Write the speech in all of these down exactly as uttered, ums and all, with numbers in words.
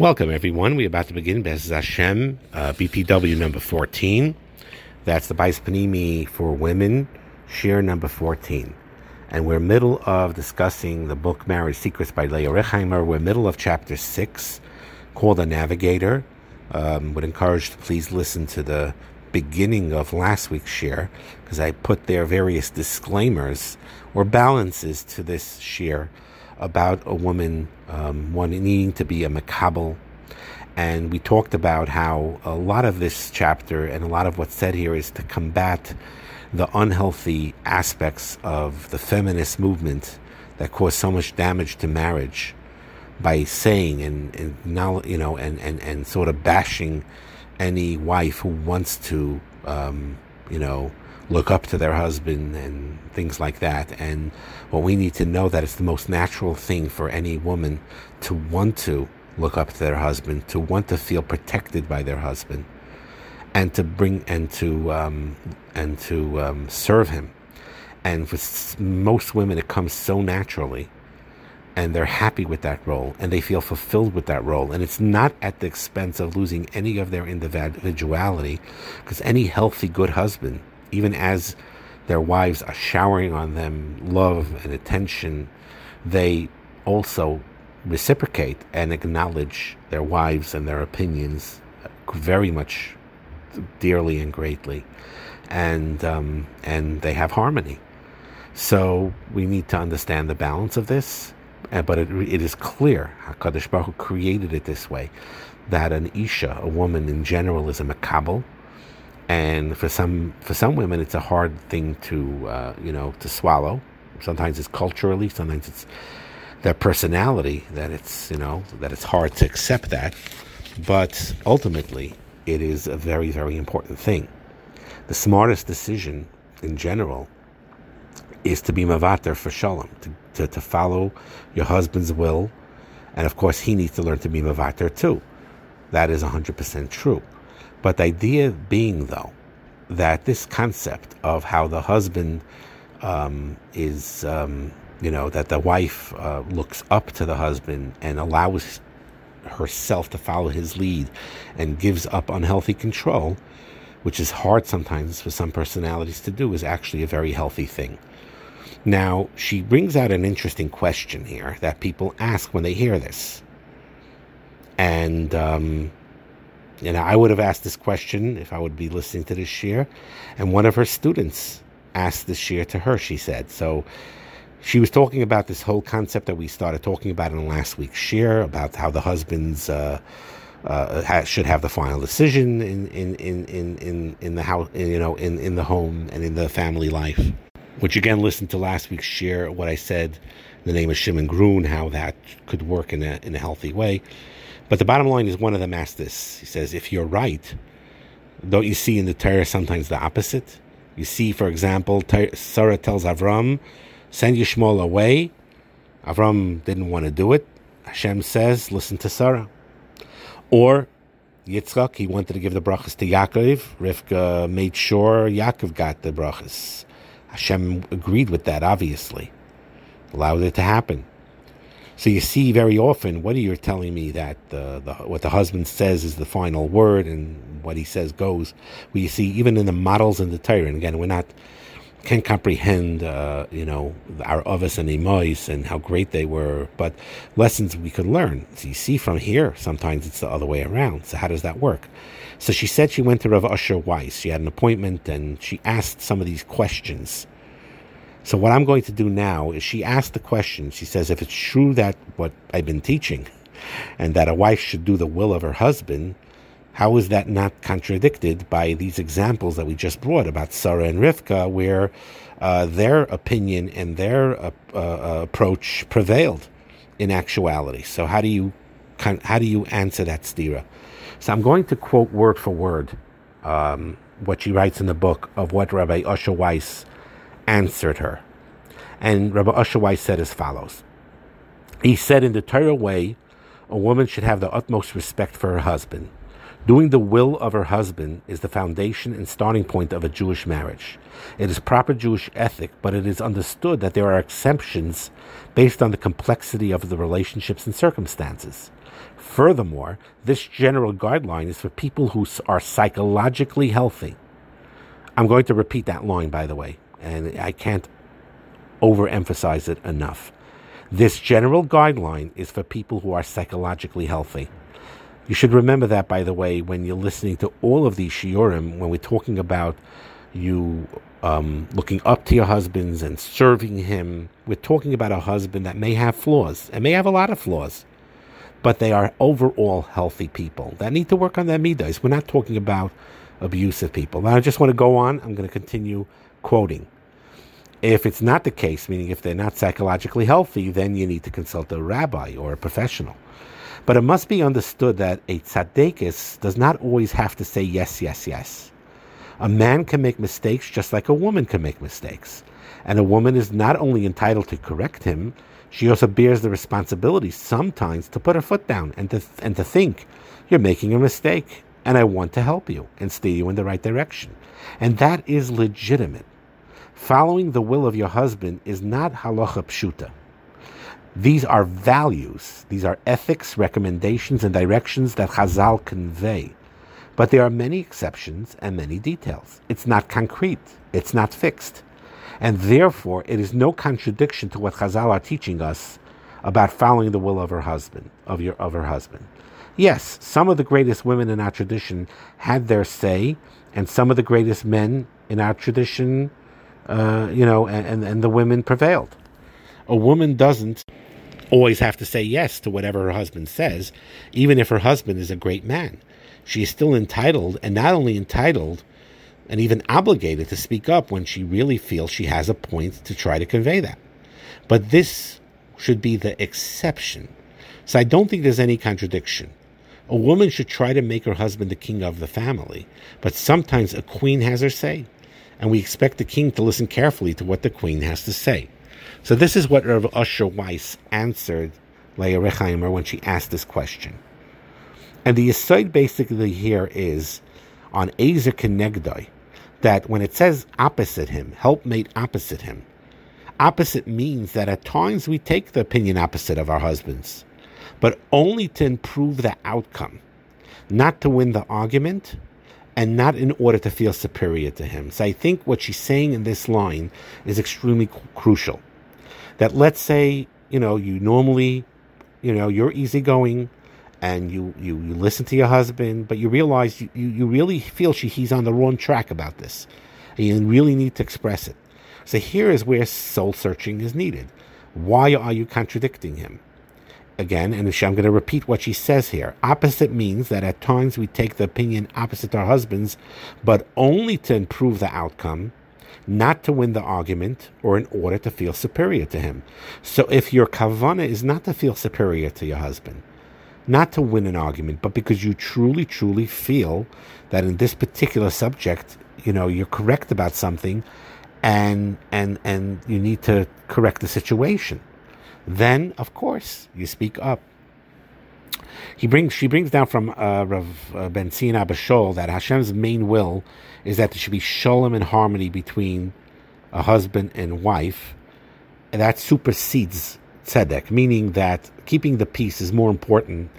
Welcome, everyone. We're about to begin Be'ez HaShem, uh, B P W number fourteen. That's the Bais Panimi for Women, share number fourteen. And we're middle of discussing the book Marriage Secrets by Leah Reichheimer. We're middle of chapter six, called The Navigator. Um, would encourage to please listen to the beginning of last week's share, because I put there various disclaimers or balances to this share about a woman um, one needing to be a makabel. And we talked about how a lot of this chapter and a lot of what's said here is to combat the unhealthy aspects of the feminist movement that cause so much damage to marriage by saying and, and you know and, and, and sort of bashing any wife who wants to um, you know look up to their husband and things like that. And what we need to know that it's the most natural thing for any woman to want to look up to their husband, to want to feel protected by their husband, and to bring and to um, and to um, serve him. And for most women, it comes so naturally, and they're happy with that role, and they feel fulfilled with that role. And it's not at the expense of losing any of their individuality, because any healthy, good husband, even as their wives are showering on them love and attention, they also reciprocate and acknowledge their wives and their opinions very much dearly and greatly. And um, and they have harmony. So we need to understand the balance of this. Uh, but it, it is clear, HaKadosh Baruch Hu created it this way, that an Isha, a woman in general, is a Makabel. And for some for some women, it's a hard thing to uh, you know to swallow. Sometimes it's culturally, sometimes it's their personality that it's you know that it's hard to accept that. But ultimately, it is a very very important thing. The smartest decision in general is to be mavater for shalom, to, to to follow your husband's will, and of course he needs to learn to be mavater too. That is one hundred percent true. But the idea being, though, that this concept of how the husband um, is, um, you know, that the wife uh, looks up to the husband and allows herself to follow his lead and gives up unhealthy control, which is hard sometimes for some personalities to do, is actually a very healthy thing. Now, she brings out an interesting question here that people ask when they hear this. And... Um, And I would have asked this question if I would be listening to this shir. And one of her students asked this shir to her, she said. So she was talking about this whole concept that we started talking about in last week's shir, about how the husbands uh, uh, ha- should have the final decision in in, in, in, in, in the house, in, you know, in, in the home and in the family life. Which, again, listen to last week's shir, what I said, the name of Shimon Gruen, how that could work in a in a healthy way. But the bottom line is, one of them asked this. He says, if you're right, don't you see in the Torah sometimes the opposite? You see, for example, Sarah tells Avram, send Yishmael away. Avram didn't want to do it. Hashem says, listen to Sarah. Or Yitzchak, he wanted to give the brachas to Yaakov. Rivka made sure Yaakov got the brachas. Hashem agreed with that, obviously. Allowed it to happen. So you see very often, what are you telling me that the, the what the husband says is the final word and what he says goes? Well, you see, even in the models in the Torah, and again, we're not, can't comprehend, uh, you know, our Avos and Imois and how great they were, but lessons we could learn. So you see from here, sometimes it's the other way around. So how does that work? So she said she went to Rav Asher Weiss. She had an appointment and she asked some of these questions. So what I'm going to do now is, she asked the question, she says, if it's true that what I've been teaching and that a wife should do the will of her husband, how is that not contradicted by these examples that we just brought about Sarah and Rivka, where uh, their opinion and their uh, uh, approach prevailed in actuality? So how do you how do you answer that stira? So I'm going to quote word for word um, what she writes in the book of what Rabbi Asher Weiss answered her. And Rabbi Asher Weiss said as follows. He said, in the Torah way, a woman should have the utmost respect for her husband. Doing the will of her husband is the foundation and starting point of a Jewish marriage. It is proper Jewish ethic, but it is understood that there are exemptions based on the complexity of the relationships and circumstances. Furthermore, this general guideline is for people who are psychologically healthy. I'm going to repeat that line, by the way, and I can't overemphasize it enough. This general guideline is for people who are psychologically healthy. You should remember that, by the way, when you're listening to all of these shiurim, when we're talking about you um, looking up to your husbands and serving him, we're talking about a husband that may have flaws, and may have a lot of flaws, but they are overall healthy people that need to work on their midas. We're not talking about abusive people. Now, I just want to go on. I'm going to continue quoting. If it's not the case, meaning if they're not psychologically healthy, then you need to consult a rabbi or a professional. But it must be understood that a tzaddikus does not always have to say yes, yes, yes. A man can make mistakes just like a woman can make mistakes. And a woman is not only entitled to correct him, she also bears the responsibility sometimes to put her foot down and to, th- and to think, you're making a mistake and I want to help you and steer you in the right direction. And that is legitimate. Following the will of your husband is not halacha pshuta. These are values. These are ethics, recommendations, and directions that Chazal convey. But there are many exceptions and many details. It's not concrete. It's not fixed. And therefore, it is no contradiction to what Chazal are teaching us about following the will of her husband, of your of her husband. Yes, some of the greatest women in our tradition had their say, and some of the greatest men in our tradition, uh, you know, and, and, and the women prevailed. A woman doesn't always have to say yes to whatever her husband says, even if her husband is a great man. She is still entitled, and not only entitled, and even obligated to speak up when she really feels she has a point to try to convey that. But this should be the exception. So I don't think there's any contradiction. A woman should try to make her husband the king of the family, but sometimes a queen has her say, and we expect the king to listen carefully to what the queen has to say. So this is what Rav Asher Weiss answered Leah Reichheimer when she asked this question. And the aside basically here is on Ezer Kenegdai, that when it says opposite him, helpmate opposite him, opposite means that at times we take the opinion opposite of our husbands, but only to improve the outcome, not to win the argument, and not in order to feel superior to him. So I think what she's saying in this line is extremely c- crucial. That let's say, you know, you normally, you know, you're easygoing, and you, you, you listen to your husband, but you realize you, you, you really feel she he's on the wrong track about this. And you really need to express it. So here is where soul searching is needed. Why are you contradicting him? Again, and I'm going to repeat what she says here. Opposite means that at times we take the opinion opposite our husbands, but only to improve the outcome, not to win the argument or in order to feel superior to him. So if your kavanah is not to feel superior to your husband, not to win an argument, but because you truly, truly feel that in this particular subject, you know, you're correct about something and and and you need to correct the situation, then, of course, you speak up. He brings, she brings down from uh, Rav Ben Tzion Abishol that Hashem's main will is that there should be shalom and harmony between a husband and wife, and that supersedes tzedek, meaning that keeping the peace is more important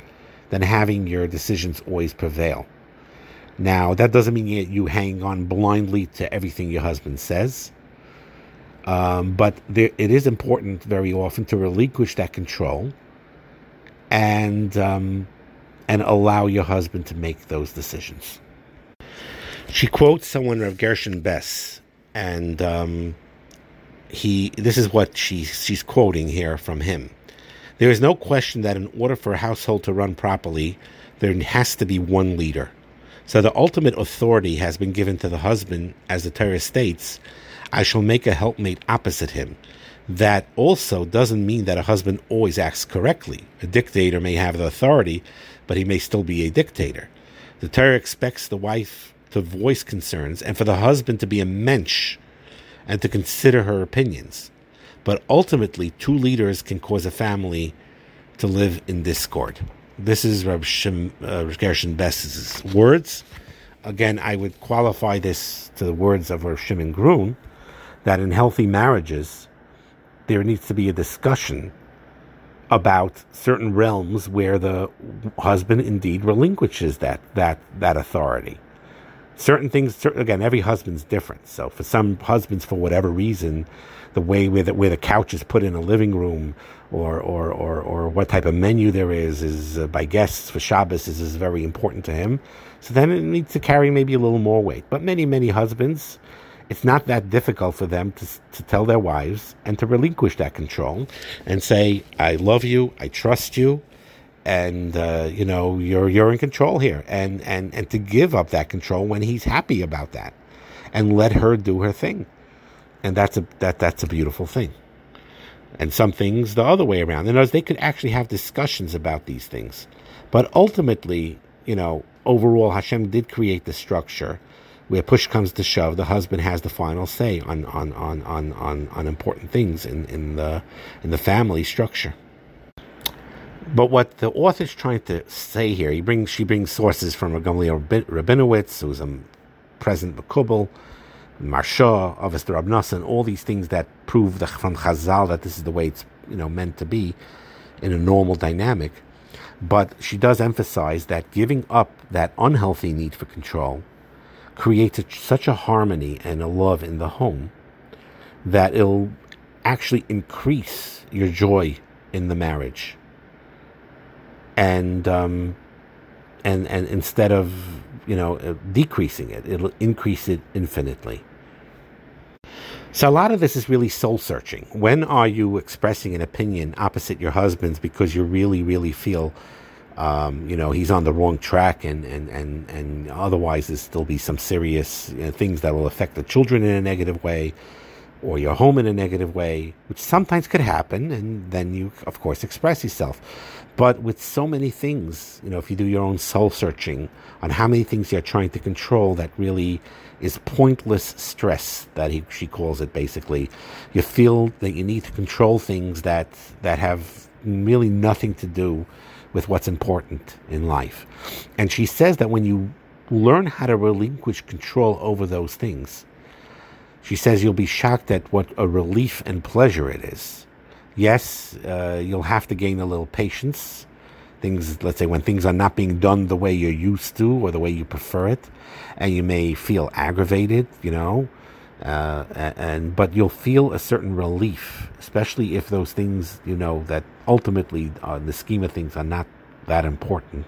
than having your decisions always prevail. Now, that doesn't mean you, you hang on blindly to everything your husband says, Um, but there, it is important very often to relinquish that control and um, and allow your husband to make those decisions. She quotes someone, Rav Gershon Bess, and um, he. This is what she she's quoting here from him. There is no question that in order for a household to run properly, there has to be one leader. So the ultimate authority has been given to the husband, as the Torah states, I shall make a helpmate opposite him. That also doesn't mean that a husband always acts correctly. A dictator may have the authority, but he may still be a dictator. The Torah expects the wife to voice concerns and for the husband to be a mensch and to consider her opinions. But ultimately, two leaders can cause a family to live in discord. This is Rav Shim, uh, Rav Gershon Bess's words. Again, I would qualify this to the words of Rav Shimon Gruen, that in healthy marriages, there needs to be a discussion about certain realms where the husband indeed relinquishes that that that authority. Certain things, certain, again, every husband's different. So for some husbands, for whatever reason, the way where the, where the couch is put in a living room, or or or, or what type of menu there is, is uh, by guests for Shabbos is, is very important to him. So then it needs to carry maybe a little more weight. But many, many husbands, it's not that difficult for them to to tell their wives and to relinquish that control and say, I love you, I trust you, and uh, you know, you're you're in control here, and, and and to give up that control when he's happy about that, and let her do her thing. And that's a that that's a beautiful thing. And some things the other way around. In other words, they could actually have discussions about these things. But ultimately, you know, overall, Hashem did create the structure where push comes to shove, the husband has the final say on on, on, on, on, on important things in, in the in the family structure. But what the author's trying to say here, he brings she brings sources from Rav Gamliel Rabinowitz, who's a present Mekubal, Marsha, Avos Rav Nosson, all these things that prove the, from Chazal that this is the way it's, you know, meant to be in a normal dynamic. But she does emphasize that giving up that unhealthy need for control creates a, such a harmony and a love in the home that it'll actually increase your joy in the marriage. And um, and and instead of, you know, decreasing it, it'll increase it infinitely. So a lot of this is really soul searching. When are you expressing an opinion opposite your husband's because you really, really feel, um, you know, he's on the wrong track, and and and and otherwise there'll still be some serious, you know, things that will affect the children in a negative way, or your home in a negative way, which sometimes could happen, and then you, of course, express yourself. But with so many things, you know, if you do your own soul-searching on how many things you're trying to control, that really is pointless stress, that he, she calls it, basically. You feel that you need to control things that that have really nothing to do with what's important in life. And she says that when you learn how to relinquish control over those things, she says you'll be shocked at what a relief and pleasure it is. Yes, uh, you'll have to gain a little patience. Things, let's say, when things are not being done the way you're used to or the way you prefer it, and you may feel aggravated, you know, uh, and but you'll feel a certain relief, especially if those things, you know, that ultimately uh, in the scheme of things are not that important,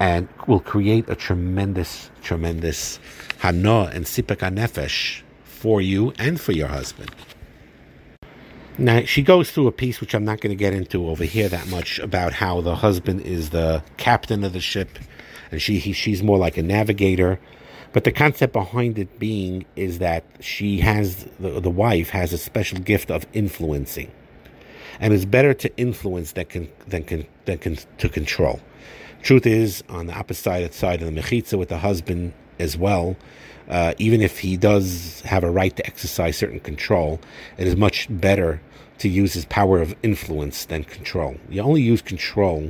and will create a tremendous, tremendous hana and sipuk hanefesh for you and for your husband. Now, she goes through a piece, which I'm not going to get into over here that much, about how the husband is the captain of the ship, and she he, she's more like a navigator. But the concept behind it being is that she has, the, the wife has a special gift of influencing. And it's better to influence than, can, than, can, than can, to control. Truth is, on the opposite side of the mechitza with the husband as well, Uh, even if he does have a right to exercise certain control, it is much better to use his power of influence than control. You only use control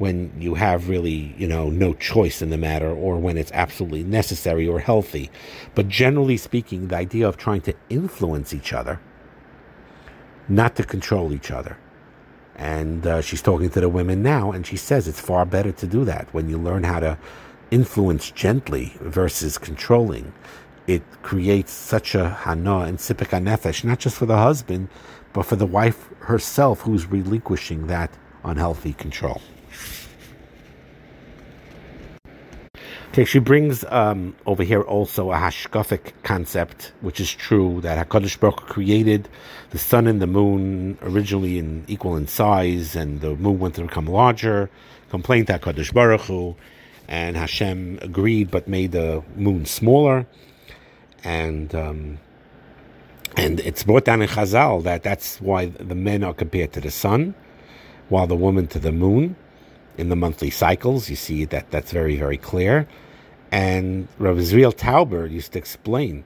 when you have really, you know, no choice in the matter, or when it's absolutely necessary or healthy. But generally speaking, the idea of trying to influence each other, not to control each other. And uh, she's talking to the women now, and she says it's far better to do that when you learn how to influence gently versus controlling. It creates such a hana and sipuk hanefesh, not just for the husband, but for the wife herself, who's relinquishing that unhealthy control. Okay, she brings um, over here also a hashkafic concept, which is true, that HaKadosh Baruch Hu created the sun and the moon originally in equal in size, and the moon went to become larger, complained to HaKadosh Baruch Hu, and Hashem agreed, but made the moon smaller. And um, and it's brought down in Chazal that that's why the men are compared to the sun, while the woman to the moon, in the monthly cycles. You see that that's very, very clear. And Rabbi Azriel Tauber used to explain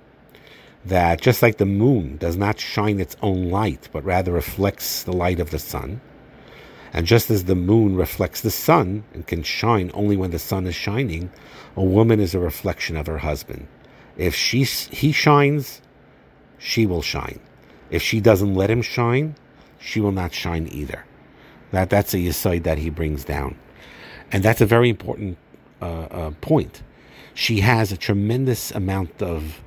that just like the moon does not shine its own light, but rather reflects the light of the sun, And just as the moon reflects the sun and can shine only when the sun is shining, a woman is a reflection of her husband. If she he shines, she will shine. If she doesn't let him shine, she will not shine either. That that's a yesod that he brings down, and that's a very important uh, uh, point. She has a tremendous amount of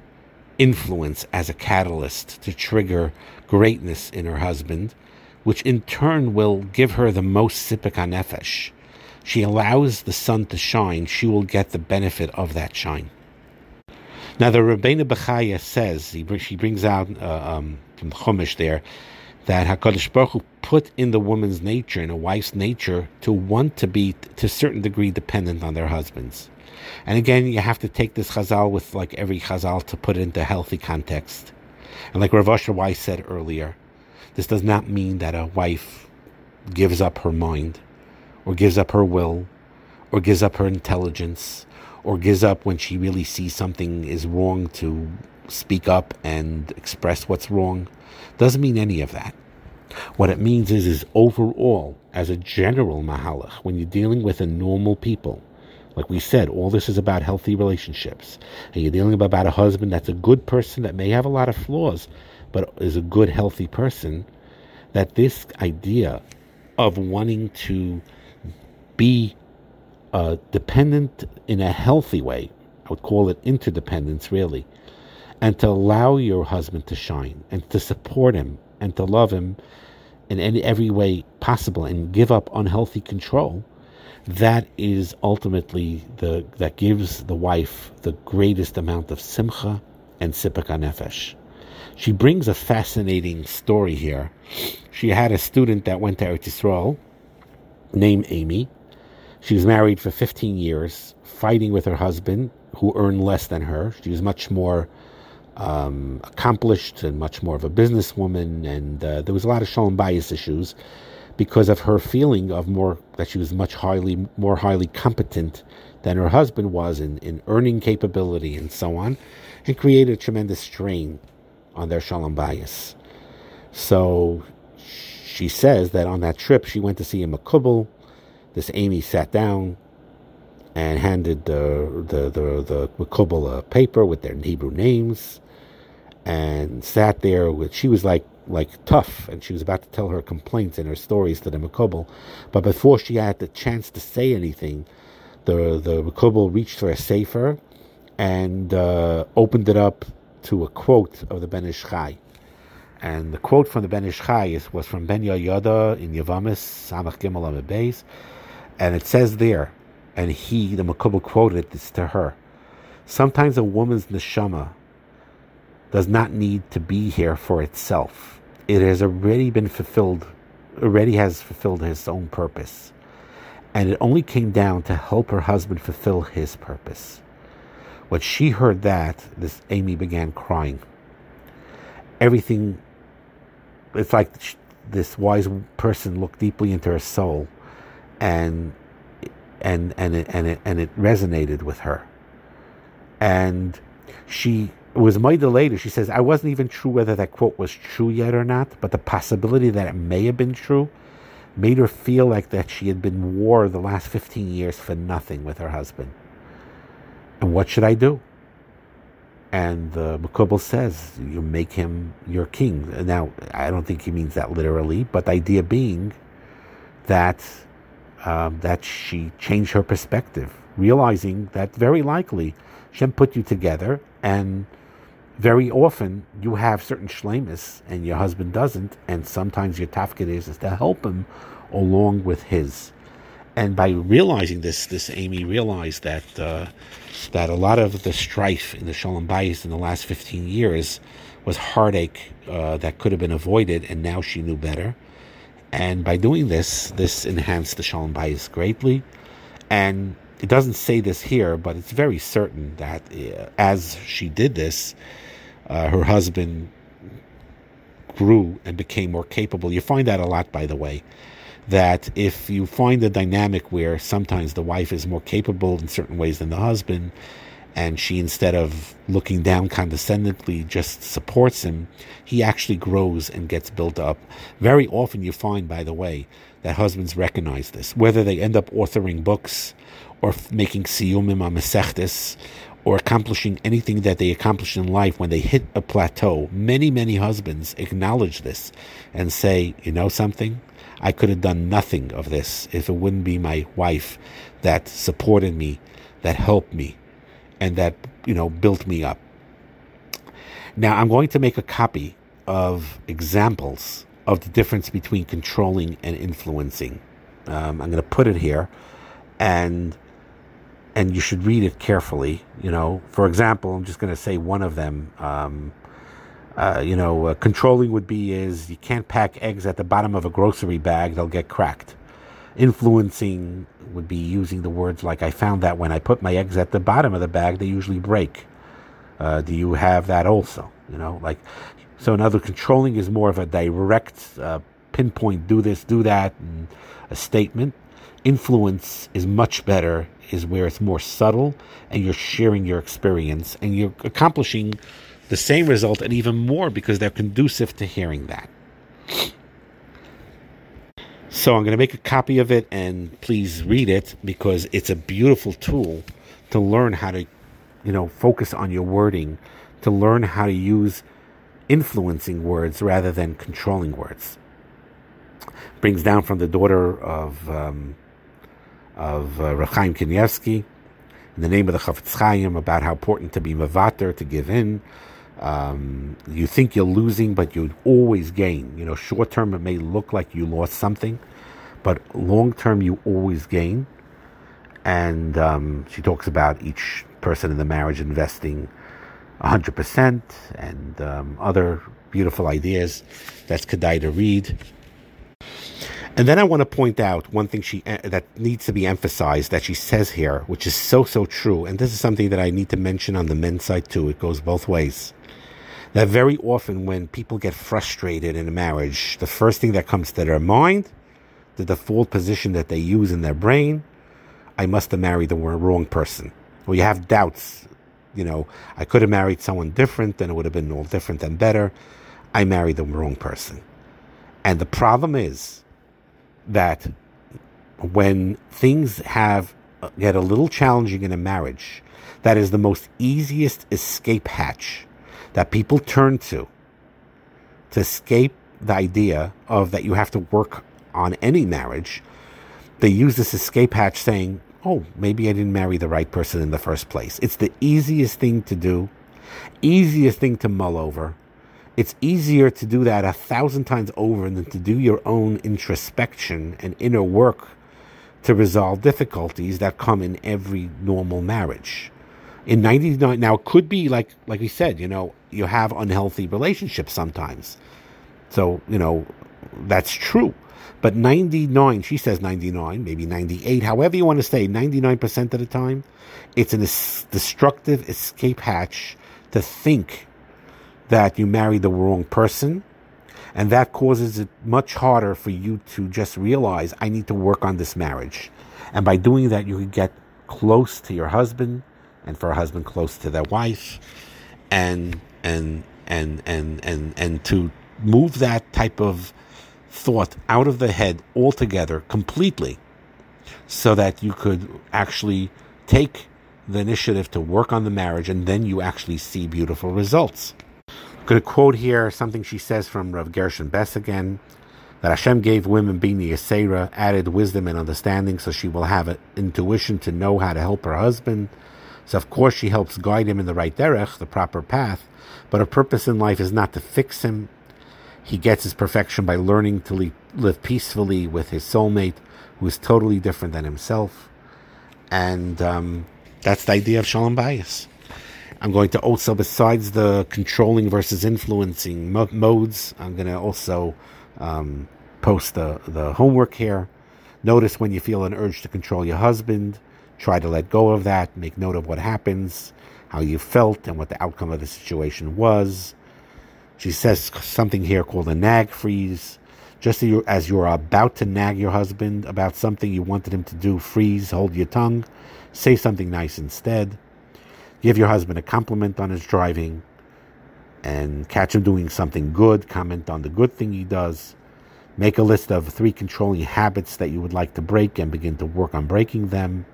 influence as a catalyst to trigger greatness in her husband, which in turn will give her the most sipuk hanefesh. She allows the sun to shine, she will get the benefit of that shine. Now the Rabina Bechaya says, he bring, she brings out uh, um, from Chumash there, that HaKadosh Baruch Hu put in the woman's nature, in a wife's nature, to want to be, to a certain degree, dependent on their husbands. And again, you have to take this chazal with, like every chazal, to put it into healthy context. And like Rav Asher Weiss said earlier, this does not mean that a wife gives up her mind, or gives up her will, or gives up her intelligence, or gives up when she really sees something is wrong to speak up and express what's wrong. Doesn't mean any of that. What it means is, is overall, as a general mahalach, when you're dealing with a normal people, like we said, all this is about healthy relationships, and you're dealing about a husband that's a good person that may have a lot of flaws, but is a good, healthy person, that this idea of wanting to be uh, dependent in a healthy way, I would call it interdependence really, and to allow your husband to shine, and to support him, and to love him in any, every way possible, and give up unhealthy control, that is ultimately the that gives the wife the greatest amount of simcha and sipuk hanefesh. She brings a fascinating story here. She had a student that went to Eretz Yisrael named Amy. She was married for fifteen years, fighting with her husband, who earned less than her. She was much more um, accomplished and much more of a businesswoman, and uh, there was a lot of shalom bayis issues because of her feeling of more that she was much highly more highly competent than her husband was in, in earning capability and so on, and created a tremendous strain on their shalom bayis. So she says that on that trip she went to see a makubal. This Amy sat down and handed the the the, the makubal a paper with their Hebrew names, and sat there with she was like like tough, and she was about to tell her complaints and her stories to the makubal, but before she had the chance to say anything, the the makubal reached for a sefer and uh, opened it up to a quote of the Ben Ish Chai. And the quote from the Ben Ish Chai is, was from Ben Yehoyada in Yavamis, Samach Gimel Amud Beis, and it says there, and he, the makubal, quoted this to her, "Sometimes a woman's neshama does not need to be here for itself. It has already been fulfilled, already has fulfilled its own purpose, and it only came down to help her husband fulfill his purpose." When she heard that, this Amy began crying. Everything, it's like this wise person looked deeply into her soul, and and and it, and it, and it resonated with her. And she it was Maida later. She says, "I wasn't even sure whether that quote was true yet or not, but the possibility that it may have been true made her feel like that she had been war the last fifteen years for nothing with her husband. And what should I do?" And the uh, makubal says, "You make him your king." Now, I don't think he means that literally, but the idea being that um, that she changed her perspective, realizing that very likely Shem put you together, and very often you have certain shleimus and your husband doesn't, and sometimes your tafkid is, is to help him along with his. And by realizing this, this Amy realized that uh, that a lot of the strife in the shalom bayis in the last fifteen years was heartache uh, that could have been avoided, and now she knew better. And by doing this, this enhanced the shalom bayis greatly. And it doesn't say this here, but it's very certain that uh, as she did this, uh, her husband grew and became more capable. You find that a lot, by the way, that if you find a dynamic where sometimes the wife is more capable in certain ways than the husband, and she, instead of looking down condescendingly, just supports him, he actually grows and gets built up. Very often you find, by the way, that husbands recognize this, whether they end up authoring books or making siyumim on mesechtes, or accomplishing anything that they accomplish in life. When they hit a plateau, many, many husbands acknowledge this and say, you know something? I could have done nothing of this if it wouldn't be my wife that supported me, that helped me, and that, you know, built me up. Now, I'm going to make a copy of examples of the difference between controlling and influencing. Um, I'm going to put it here, and... and you should read it carefully, you know. For example, I'm just going to say one of them. Um, uh, you know, uh, controlling would be is you can't pack eggs at the bottom of a grocery bag, they'll get cracked. Influencing would be using the words like, I found that when I put my eggs at the bottom of the bag, they usually break. Uh, do you have that also? You know, like, so another controlling is more of a direct uh, pinpoint, do this, do that, and a statement. Influence is much better, is where it's more subtle and you're sharing your experience and you're accomplishing the same result and even more because they're conducive to hearing that. So I'm going to make a copy of it and please read it because it's a beautiful tool to learn how to, you know, focus on your wording, to learn how to use influencing words rather than controlling words. Brings down from the daughter of um, of uh, Rav Chaim Kanievsky, in the name of the Chafetz Chaim, about how important to be mevater, to give in. Um, you think you're losing, but you always gain. You know, short term it may look like you lost something, but long term you always gain. And um, she talks about each person in the marriage investing one hundred percent and um, other beautiful ideas. That's kedai to read. And then I want to point out one thing she that needs to be emphasized that she says here, which is so, so true. And this is something that I need to mention on the men's side too. It goes both ways. That very often when people get frustrated in a marriage, the first thing that comes to their mind, the default position that they use in their brain, I must have married the wrong person. Or you have doubts. You know, I could have married someone different and it would have been all different and better. I married the wrong person. And the problem is that when things have get a little challenging in a marriage, that is the most easiest escape hatch that people turn to to escape the idea of that you have to work on any marriage. They use this escape hatch saying, oh, maybe I didn't marry the right person in the first place. It's the easiest thing to do, easiest thing to mull over. It's easier to do that a thousand times over than to do your own introspection and inner work to resolve difficulties that come in every normal marriage. In ninety-nine, now it could be like like we said, you know, you have unhealthy relationships sometimes. So, you know, that's true. But ninety-nine, she says ninety-nine, maybe ninety-eight, however you want to say, ninety-nine percent of the time, it's a es- destructive escape hatch to think that you married the wrong person, and that causes it much harder for you to just realize, I need to work on this marriage. And by doing that, you can get close to your husband, and for a husband, close to their wife, and and and and and and to move that type of thought out of the head altogether, completely, so that you could actually take the initiative to work on the marriage, and then you actually see beautiful results. I'm going to quote here something she says from Rav Gershon Bess again, that Hashem gave women Bina Yisera, added wisdom and understanding, so she will have an intuition to know how to help her husband. So of course she helps guide him in the right derech, the proper path, but her purpose in life is not to fix him. He gets his perfection by learning to le- live peacefully with his soulmate, who is totally different than himself. And um, that's the idea of Shalom Bayis. I'm going to also, besides the controlling versus influencing mo- modes, I'm going to also um, post the, the homework here. Notice when you feel an urge to control your husband. Try to let go of that. Make note of what happens, how you felt, and what the outcome of the situation was. She says something here called a nag freeze. Just as you're, as you're about to nag your husband about something you wanted him to do, freeze, hold your tongue, say something nice instead. Give your husband a compliment on his driving, and catch him doing something good. Comment on the good thing he does. Make a list of three controlling habits that you would like to break and begin to work on breaking them,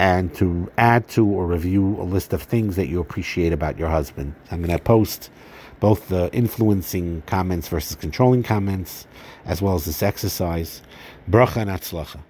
and to add to or review a list of things that you appreciate about your husband. I'm going to post both the influencing comments versus controlling comments, as well as this exercise. Bracha and Hatzlacha.